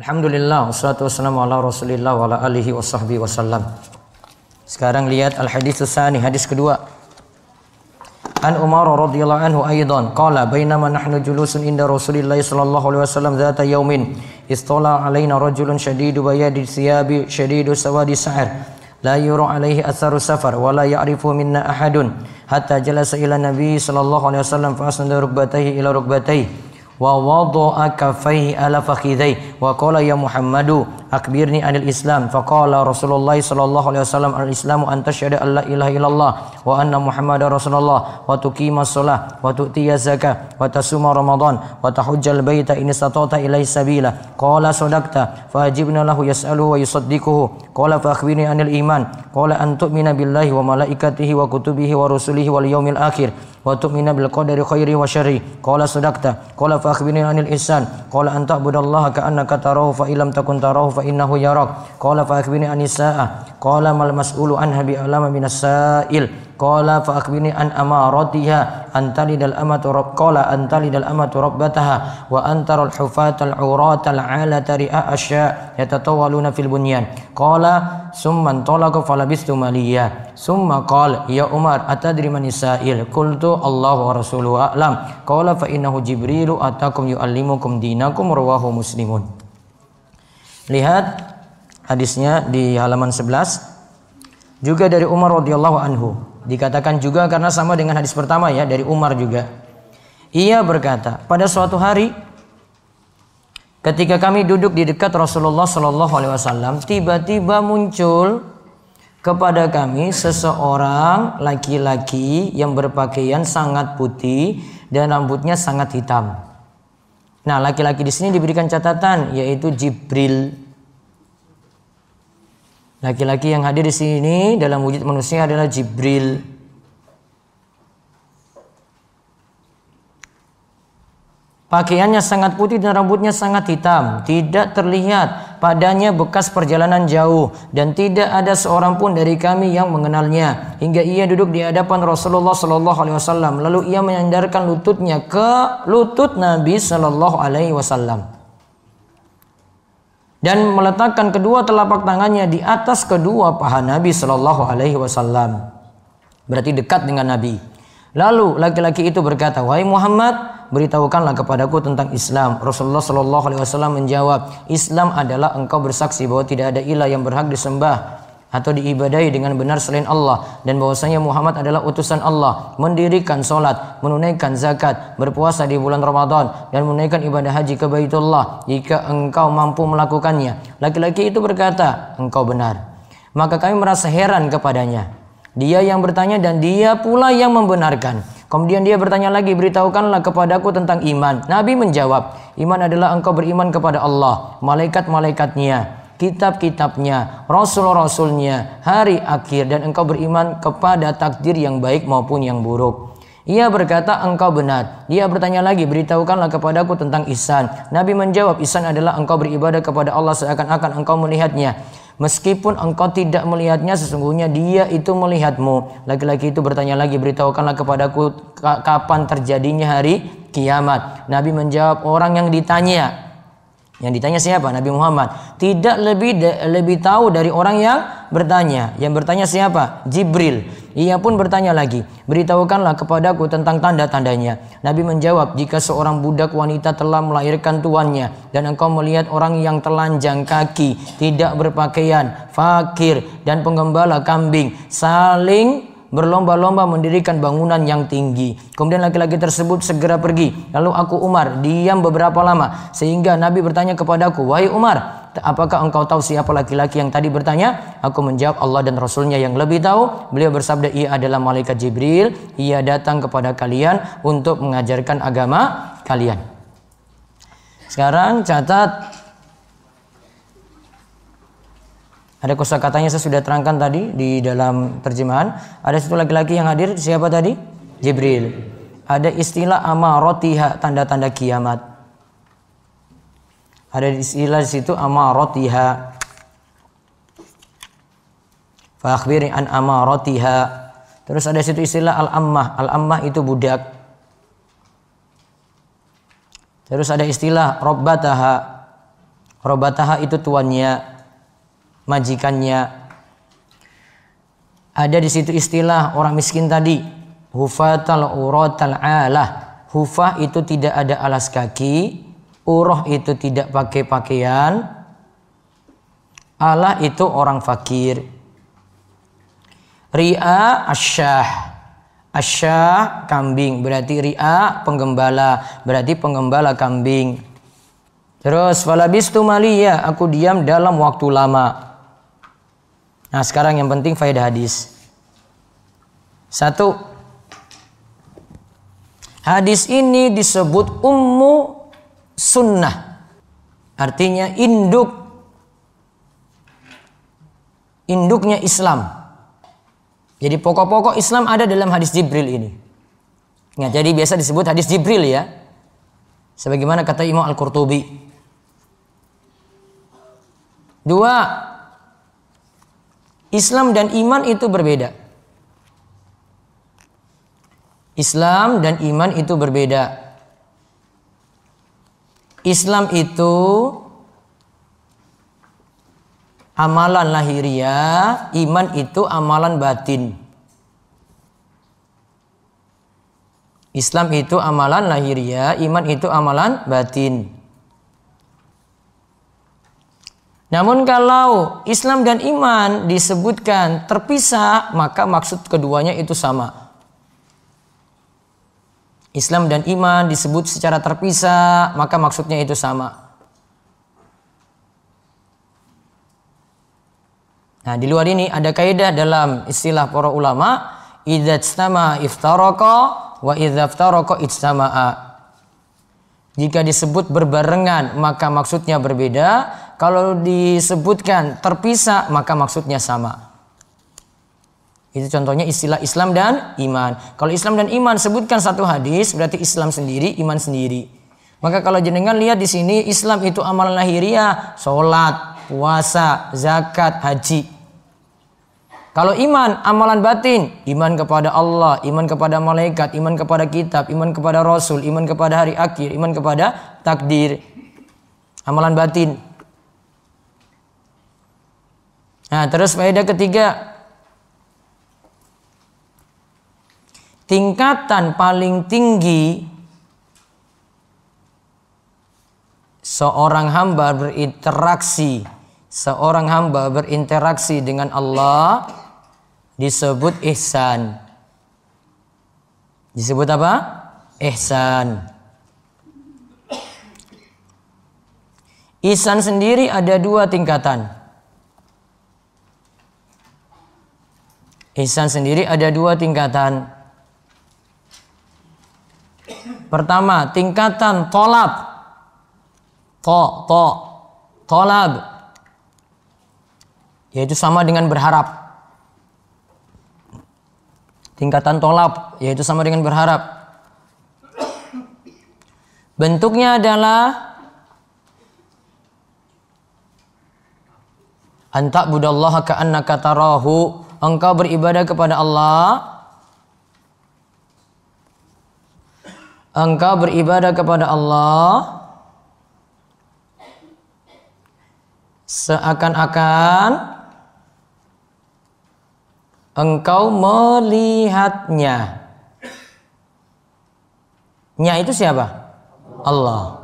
Alhamdulillah, wassalatu wassalamu ala rasulillah wa ala alihi wa sahbihi wasallam. Sekarang lihat al-hadits tsani, hadis kedua. An Umar radhiyallahu anhu aidan qala bainama nahnu julusun inda Rasulillah sallallahu alaihi wasallam zata yaumin istala alaina rajulun shadidu bayadi thiyabi shadidu sawadi sa'ir la yura alaihi atharu safar wa la ya'rifu minna ahadun hatta jalasa ila nabi sallallahu alaihi wasallam fa asnada rukbatayhi ila rukbatayhi wa wada'a kafayhi ala fakhidhayhi wa qala ya Muhammadu akbirni anil Islam faqala Rasulullah sallallahu alaihi wasallam al Islamu an tasyhada an la ilaha illallah wa anna Muhammadar Rasulullah wa tuqimas shalah wa tu'tiyaz zakah wa tasuma Ramadan wa tahujjal baita in istata'ta ilaihi sabila qala sadaqta fa ajibna lahu yas'aluhu wa yusaddiquhu qala fa akhbirni anil iman qala an tu'mina billahi wa malaikatihi wa kutubihi wa rusulihi wal yaumil akhir wa tu'mina bil qadari khairi wa syarri qala sadaqta qala fa akhbirni anil ihsan qala an ta'budallaha ka'annaka tarahu fa illam takun tarahu fa innahu yarak qala fa akhbirni anis sa'a qala mal mas'ulu anha bi alama minas sa'il qala fa akhbirni an amaratiha antalidal amatu rabb qala antalidal amatu rabbataha wa antaral hufatal uratal alata ri'a asya yatatawaluna fil bunyan qala summa talaqa falabistu maliya summa qala ya Umar atadri man isail qultu Allahu wa rasuluhu a'lam qala fa innahu jibrilu atakum yuallimukum dinakum rawahu muslimun. Lihat hadisnya di halaman 11 juga dari Umar radhiyallahu anhu, dikatakan juga karena sama dengan hadis pertama ya, dari Umar juga. Ia berkata, pada suatu hari ketika kami duduk di dekat Rasulullah sallallahu alaihi wasallam, tiba-tiba muncul kepada kami seseorang laki-laki yang berpakaian sangat putih dan rambutnya sangat hitam. Nah, laki-laki di sini diberikan catatan yaitu Jibril. Laki-laki yang hadir di sini dalam wujud manusia adalah Jibril. Pakaiannya sangat putih dan rambutnya sangat hitam, tidak terlihat padanya bekas perjalanan jauh dan tidak ada seorang pun dari kami yang mengenalnya hingga ia duduk di hadapan Rasulullah sallallahu alaihi wasallam, lalu ia menyandarkan lututnya ke lutut Nabi sallallahu alaihi wasallam dan meletakkan kedua telapak tangannya di atas kedua paha Nabi sallallahu alaihi wasallam, berarti dekat dengan Nabi. Lalu laki-laki itu berkata, "Wahai Muhammad, beritahukanlah kepadaku tentang Islam." Rasulullah sallallahu alaihi wasallam menjawab, "Islam adalah engkau bersaksi bahwa tidak ada ilah yang berhak disembah atau diibadahi dengan benar selain Allah, dan bahwasanya Muhammad adalah utusan Allah, mendirikan solat, menunaikan zakat, berpuasa di bulan Ramadan, dan menunaikan ibadah haji ke Baitullah jika engkau mampu melakukannya." Laki-laki itu berkata, "Engkau benar." Maka kami merasa heran kepadanya. Dia yang bertanya dan dia pula yang membenarkan. Kemudian dia bertanya lagi, "Beritahukanlah kepadaku tentang iman." Nabi menjawab, "Iman adalah engkau beriman kepada Allah, malaikat-malaikatnya, kitab-kitabnya, rasul-rasulnya, hari akhir, dan engkau beriman kepada takdir yang baik maupun yang buruk." Ia berkata, "Engkau benar." Dia bertanya lagi, "Beritahukanlah kepadaku tentang ihsan." Nabi menjawab, "Ihsan adalah engkau beribadah kepada Allah seakan-akan engkau melihatnya. Meskipun engkau tidak melihatnya, sesungguhnya dia itu melihatmu." Laki-laki itu bertanya lagi, "Beritahukanlah kepadaku kapan terjadinya hari kiamat." Nabi menjawab, "Orang yang ditanya." Yang ditanya siapa? Nabi Muhammad. Tidak lebih tahu dari orang yang bertanya. Yang bertanya siapa? Jibril. Ia pun bertanya lagi, "Beritahukanlah kepadaku tentang tanda-tandanya." Nabi menjawab, "Jika seorang budak wanita telah melahirkan tuannya dan engkau melihat orang yang telanjang kaki, tidak berpakaian, fakir, dan penggembala kambing saling berlomba-lomba mendirikan bangunan yang tinggi, kemudian laki-laki tersebut segera pergi, lalu aku Umar diam beberapa lama, sehingga Nabi bertanya kepadaku, 'Wahai Umar, apakah engkau tahu siapa laki-laki yang tadi bertanya?' Aku menjawab, 'Allah dan Rasulnya yang lebih tahu.' Beliau bersabda, 'Ia adalah malaikat Jibril. Ia datang kepada kalian untuk mengajarkan agama kalian.'" Sekarang catat, ada kosakatanya saya sudah terangkan tadi di dalam terjemahan. Ada satu laki-laki yang hadir, siapa tadi? Jibril. Ada istilah amaratiha, tanda-tanda kiamat. Ada istilah di situ amaratiha. Fa akhbirni an amaratiha. Terus ada situ istilah al-ammah. Al-ammah itu budak. Terus ada istilah rabbataha. Robataha itu tuannya, majikannya. Ada di situ istilah orang miskin tadi, hufatal uratal alah. Hufah itu tidak ada alas kaki, urah itu tidak pakai pakaian, alah itu orang fakir. Ria asyah. Asyah kambing, berarti ria penggembala, berarti penggembala kambing. Terus falabistu maliya, aku diam dalam waktu lama. Nah, sekarang yang penting faedah hadis. Satu, hadis ini disebut ummu sunnah, artinya induknya Islam. Jadi pokok-pokok Islam ada dalam hadis Jibril ini. Nah, jadi biasa disebut hadis Jibril ya. Sebagaimana kata Imam Al-Qurtubi. Dua, Islam dan iman itu berbeda. Islam dan iman itu berbeda. Islam itu amalan lahiriah, iman itu amalan batin. Islam itu amalan lahiriah, iman itu amalan batin. Namun kalau Islam dan iman disebutkan terpisah, maka maksud keduanya itu sama. Islam dan iman disebut secara terpisah, maka maksudnya itu sama. Nah, di luar ini ada kaidah dalam istilah para ulama, idza ijtama'a iftaraqa wa idza iftaraqa ijtama'a. Jika disebut berbarengan maka maksudnya berbeda, kalau disebutkan terpisah maka maksudnya sama. Itu contohnya istilah Islam dan iman. Kalau Islam dan iman sebutkan satu hadis, berarti Islam sendiri, iman sendiri. Maka kalau jenengan lihat di sini, Islam itu amalan lahiriah, salat, puasa, zakat, haji. Kalau iman, amalan batin, iman kepada Allah, iman kepada malaikat, iman kepada kitab, iman kepada rasul, iman kepada hari akhir, iman kepada takdir. Amalan batin. Nah, terus faedah ketiga. Tingkatan paling tinggi seorang hamba berinteraksi dengan Allah disebut ihsan. Disebut apa? Ihsan. Ihsan sendiri ada dua tingkatan. Ihsan sendiri ada dua tingkatan. Pertama, tingkatan thalab. Tolab, yaitu sama dengan berharap. Tingkatan tolab, yaitu sama dengan berharap. Bentuknya adalah anta budallaha ka'annaka tarahu, engkau beribadah kepada Allah, seakan-akan engkau melihatnya. Nya itu siapa? Allah.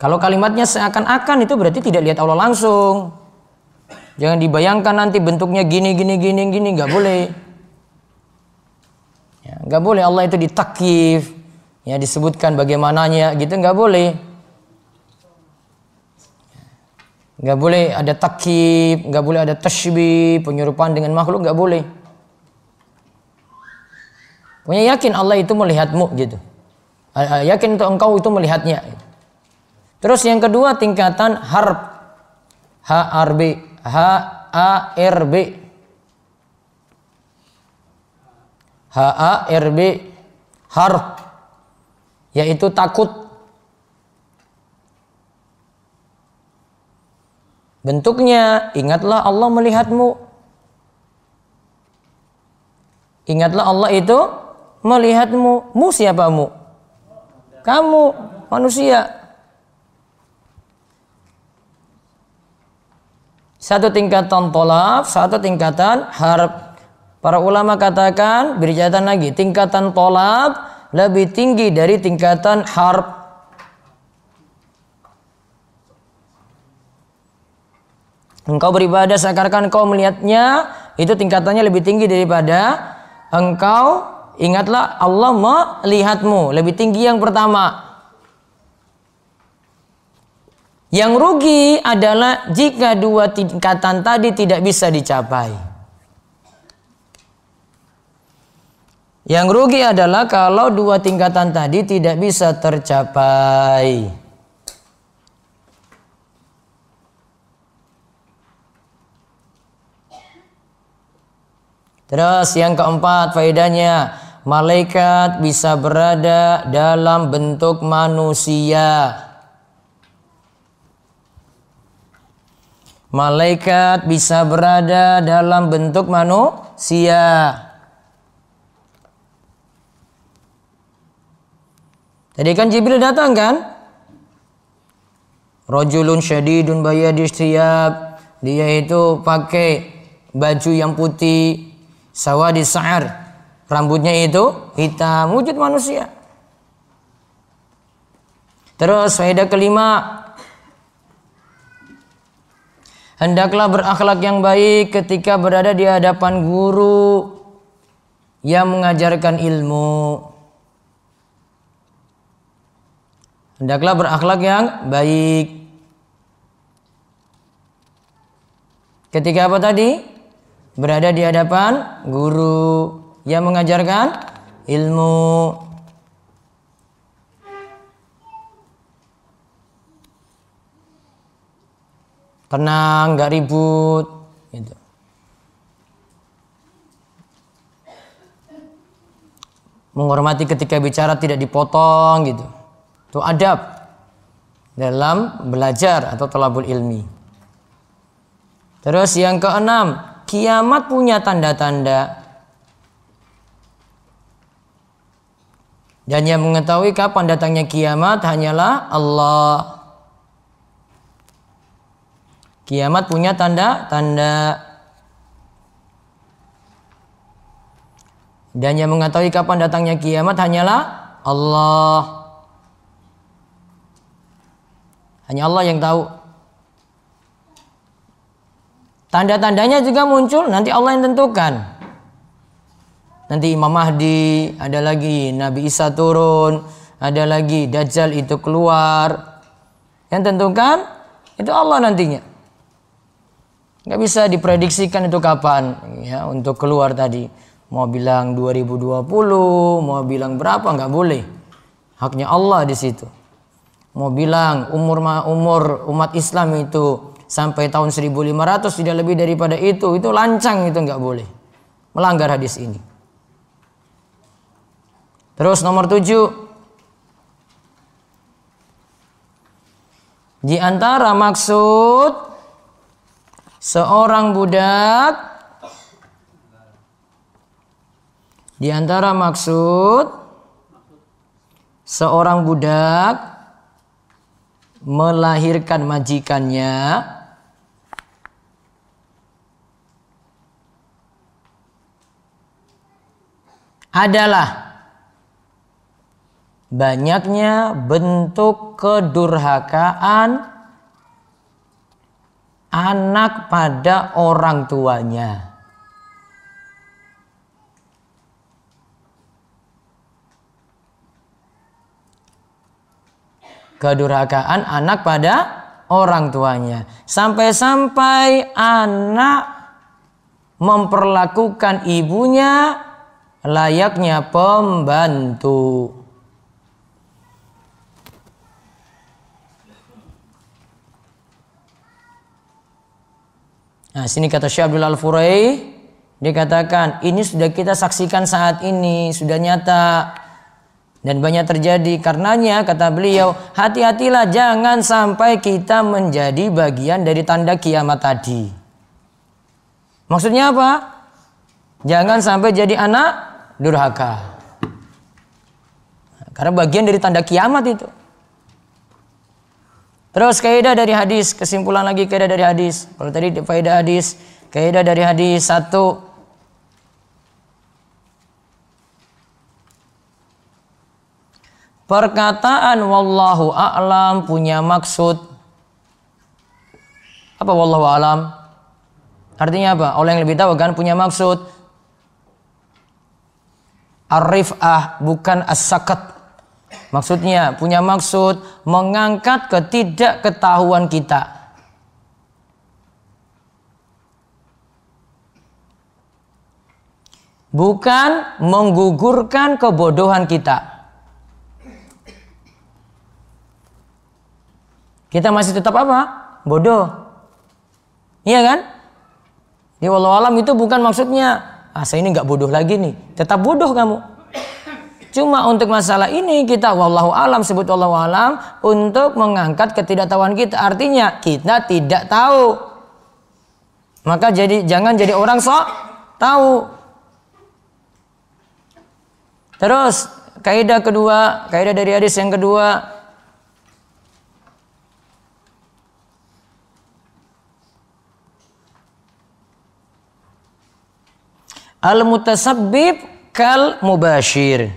Kalau kalimatnya seakan-akan itu berarti tidak lihat Allah langsung. Jangan dibayangkan nanti bentuknya gini, nggak boleh. Ya, nggak boleh Allah itu ditakif. Ya, disebutkan bagaimananya gitu, nggak boleh. Nggak boleh ada takyib, nggak boleh ada tashbih, penyerupaan dengan makhluk, nggak boleh. Punya yakin Allah itu melihatmu gitu. Yakin untuk engkau itu melihatnya. Terus yang kedua tingkatan harb. H-A-R-B. Harb, yaitu takut. Bentuknya, ingatlah Allah melihatmu. Ingatlah Allah itu melihatmu. Mu siapa mu? Kamu manusia. Satu tingkatan tolaf, satu tingkatan harf. Para ulama katakan, berjatan lagi, tingkatan tolaf lebih tinggi dari tingkatan harf. Engkau beribadah seakan-akan engkau melihatnya, itu tingkatannya lebih tinggi daripada engkau ingatlah Allah melihatmu. Lebih tinggi yang pertama. Yang rugi adalah jika dua tingkatan tadi tidak bisa dicapai. Yang rugi adalah kalau dua tingkatan tadi tidak bisa tercapai. Terus yang keempat faedahnya, malaikat bisa berada dalam bentuk manusia. Malaikat bisa berada dalam bentuk manusia. Tadi kan Jibril datang kan? Rajulun syadidun bayadis thiyab. Dia itu pakai baju yang putih, sawadis sa'ar. Rambutnya itu hitam, wujud manusia. Terus faedah kelima, hendaklah berakhlak yang baik ketika berada di hadapan guru yang mengajarkan ilmu. Hendaklah berakhlak yang baik. Ketika apa tadi? Berada di hadapan guru yang mengajarkan ilmu. Tenang, nggak ribut. Gitu. Menghormati ketika bicara, tidak dipotong, gitu. Itu adab dalam belajar atau thalabul ilmi. Terus yang keenam, kiamat punya tanda-tanda. Dan yang mengetahui kapan datangnya kiamat hanyalah Allah. Kiamat punya tanda-tanda. Dan yang mengetahui kapan datangnya kiamat hanyalah Allah. Hanya Allah yang tahu. Tanda-tandanya juga muncul, nanti Allah yang tentukan. Nanti Imam Mahdi, ada lagi Nabi Isa turun, ada lagi Dajjal itu keluar. Yang tentukan itu Allah nantinya. Nggak bisa diprediksikan itu kapan ya untuk keluar tadi. Mau bilang 2020, mau bilang berapa, nggak boleh. Haknya Allah di situ. Mau bilang umur umat Islam itu sampai tahun 1500 tidak lebih daripada itu lancang, itu nggak boleh. Melanggar hadis ini. Terus nomor 7. Di antara maksud seorang budak, di antara maksud seorang budak melahirkan majikannya adalah banyaknya bentuk kedurhakaan anak pada orang tuanya. Kedurhakaan anak pada orang tuanya. Sampai-sampai anak memperlakukan ibunya layaknya pembantu. Nah, sini kata Syekh Abdul Al-Furai, dikatakan ini sudah kita saksikan saat ini, sudah nyata dan banyak terjadi. Karenanya kata beliau, hati-hatilah jangan sampai kita menjadi bagian dari tanda kiamat tadi. Maksudnya apa? Jangan sampai jadi anak durhaka. Karena bagian dari tanda kiamat itu. Terus kaidah dari hadis, kesimpulan lagi kaidah dari hadis. Kalau tadi faedah hadis, kaidah dari hadis 1. Perkataan wallahu a'lam punya maksud. Apa wallahu a'lam? Artinya apa? Oleh yang lebih tahu kan punya maksud. Ar-rif'ah bukan as-sakat. Maksudnya punya maksud mengangkat ketidakketahuan kita. Bukan menggugurkan kebodohan kita. Kita masih tetap apa? Bodoh. Iya kan? Ya wallahu alam itu bukan maksudnya, ah saya ini nggak bodoh lagi nih. Tetap bodoh kamu. Cuma untuk masalah ini kita wallahu alam, sebut wallahu alam untuk mengangkat ketidaktahuan kita. Artinya kita tidak tahu. Maka jangan jadi orang sok tahu. Terus kaidah kedua, kaidah dari hadis yang kedua. Al-mutasabbib kal mubashir.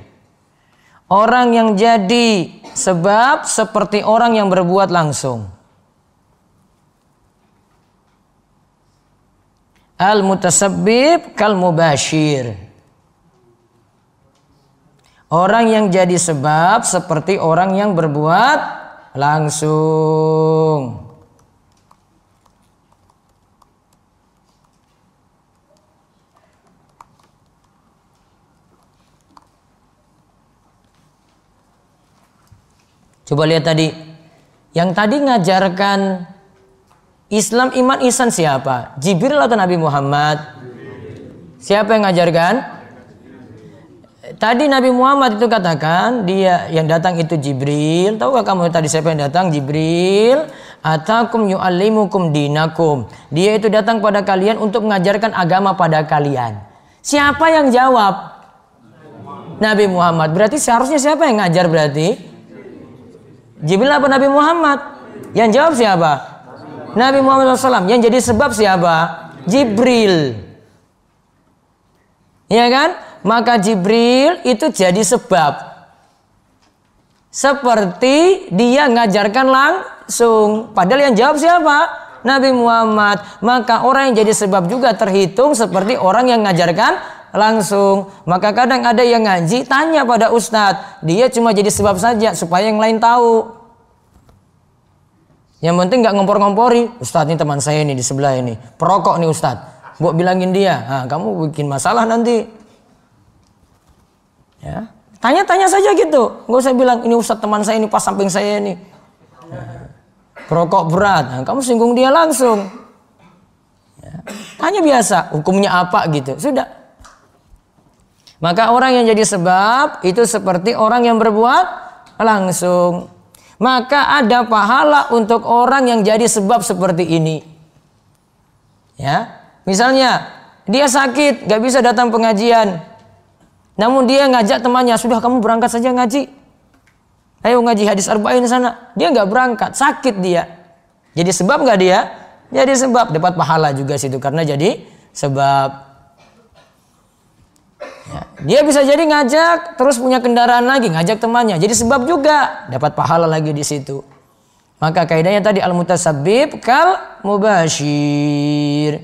Orang yang jadi sebab seperti orang yang berbuat langsung. Al-mutasabbib kal mubashir. Orang yang jadi sebab seperti orang yang berbuat langsung. Coba lihat tadi. Yang tadi ngajarkan Islam, iman, ihsan siapa? Jibril atau Nabi Muhammad? Siapa yang ngajarkan? Tadi Nabi Muhammad itu katakan, dia yang datang itu Jibril. Tahukah kamu tadi siapa yang datang? Jibril. Atakum yu'allimukum dinakum. Dia itu datang pada kalian untuk mengajarkan agama pada kalian. Siapa yang jawab? Nabi Muhammad. Berarti seharusnya siapa yang ngajar berarti? Jibril apa Nabi Muhammad? Yang jawab siapa? Nabi Muhammad SAW. Yang jadi sebab siapa? Jibril. Ya kan? Maka Jibril itu jadi sebab. Seperti dia ngajarkan langsung. Padahal yang jawab siapa? Nabi Muhammad. Maka orang yang jadi sebab juga terhitung seperti orang yang ngajarkan langsung. Maka kadang ada yang ngaji tanya pada ustadz, dia cuma jadi sebab saja supaya yang lain tahu. Yang penting nggak ngompor-ngompori. Ustadz ini teman saya ini di sebelah ini perokok nih ustadz, gua bilangin dia, nah, kamu bikin masalah nanti. Ya, tanya-tanya saja gitu, nggak usah bilang ini ustadz teman saya ini pas samping saya ini, nah, perokok berat, nah, kamu singgung dia langsung. Ya. Tanya biasa, hukumnya apa gitu, sudah. Maka orang yang jadi sebab itu seperti orang yang berbuat langsung. Maka ada pahala untuk orang yang jadi sebab seperti ini. Ya, misalnya dia sakit, gak bisa datang pengajian. Namun dia ngajak temannya, sudah kamu berangkat saja ngaji. Ayo ngaji hadis arba'in sana. Dia gak berangkat, sakit dia. Jadi sebab gak dia? Jadi sebab, dapat pahala juga situ karena jadi sebab. Dia bisa jadi ngajak, terus punya kendaraan lagi, ngajak temannya. Jadi sebab juga dapat pahala lagi di situ. Maka kaidahnya tadi al-mutasabbib kal mubashir.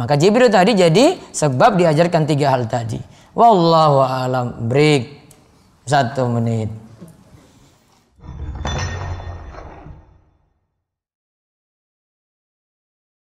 Maka Jibril tadi jadi sebab diajarkan 3 hal tadi. Wallahu a'lam. Break 1 menit.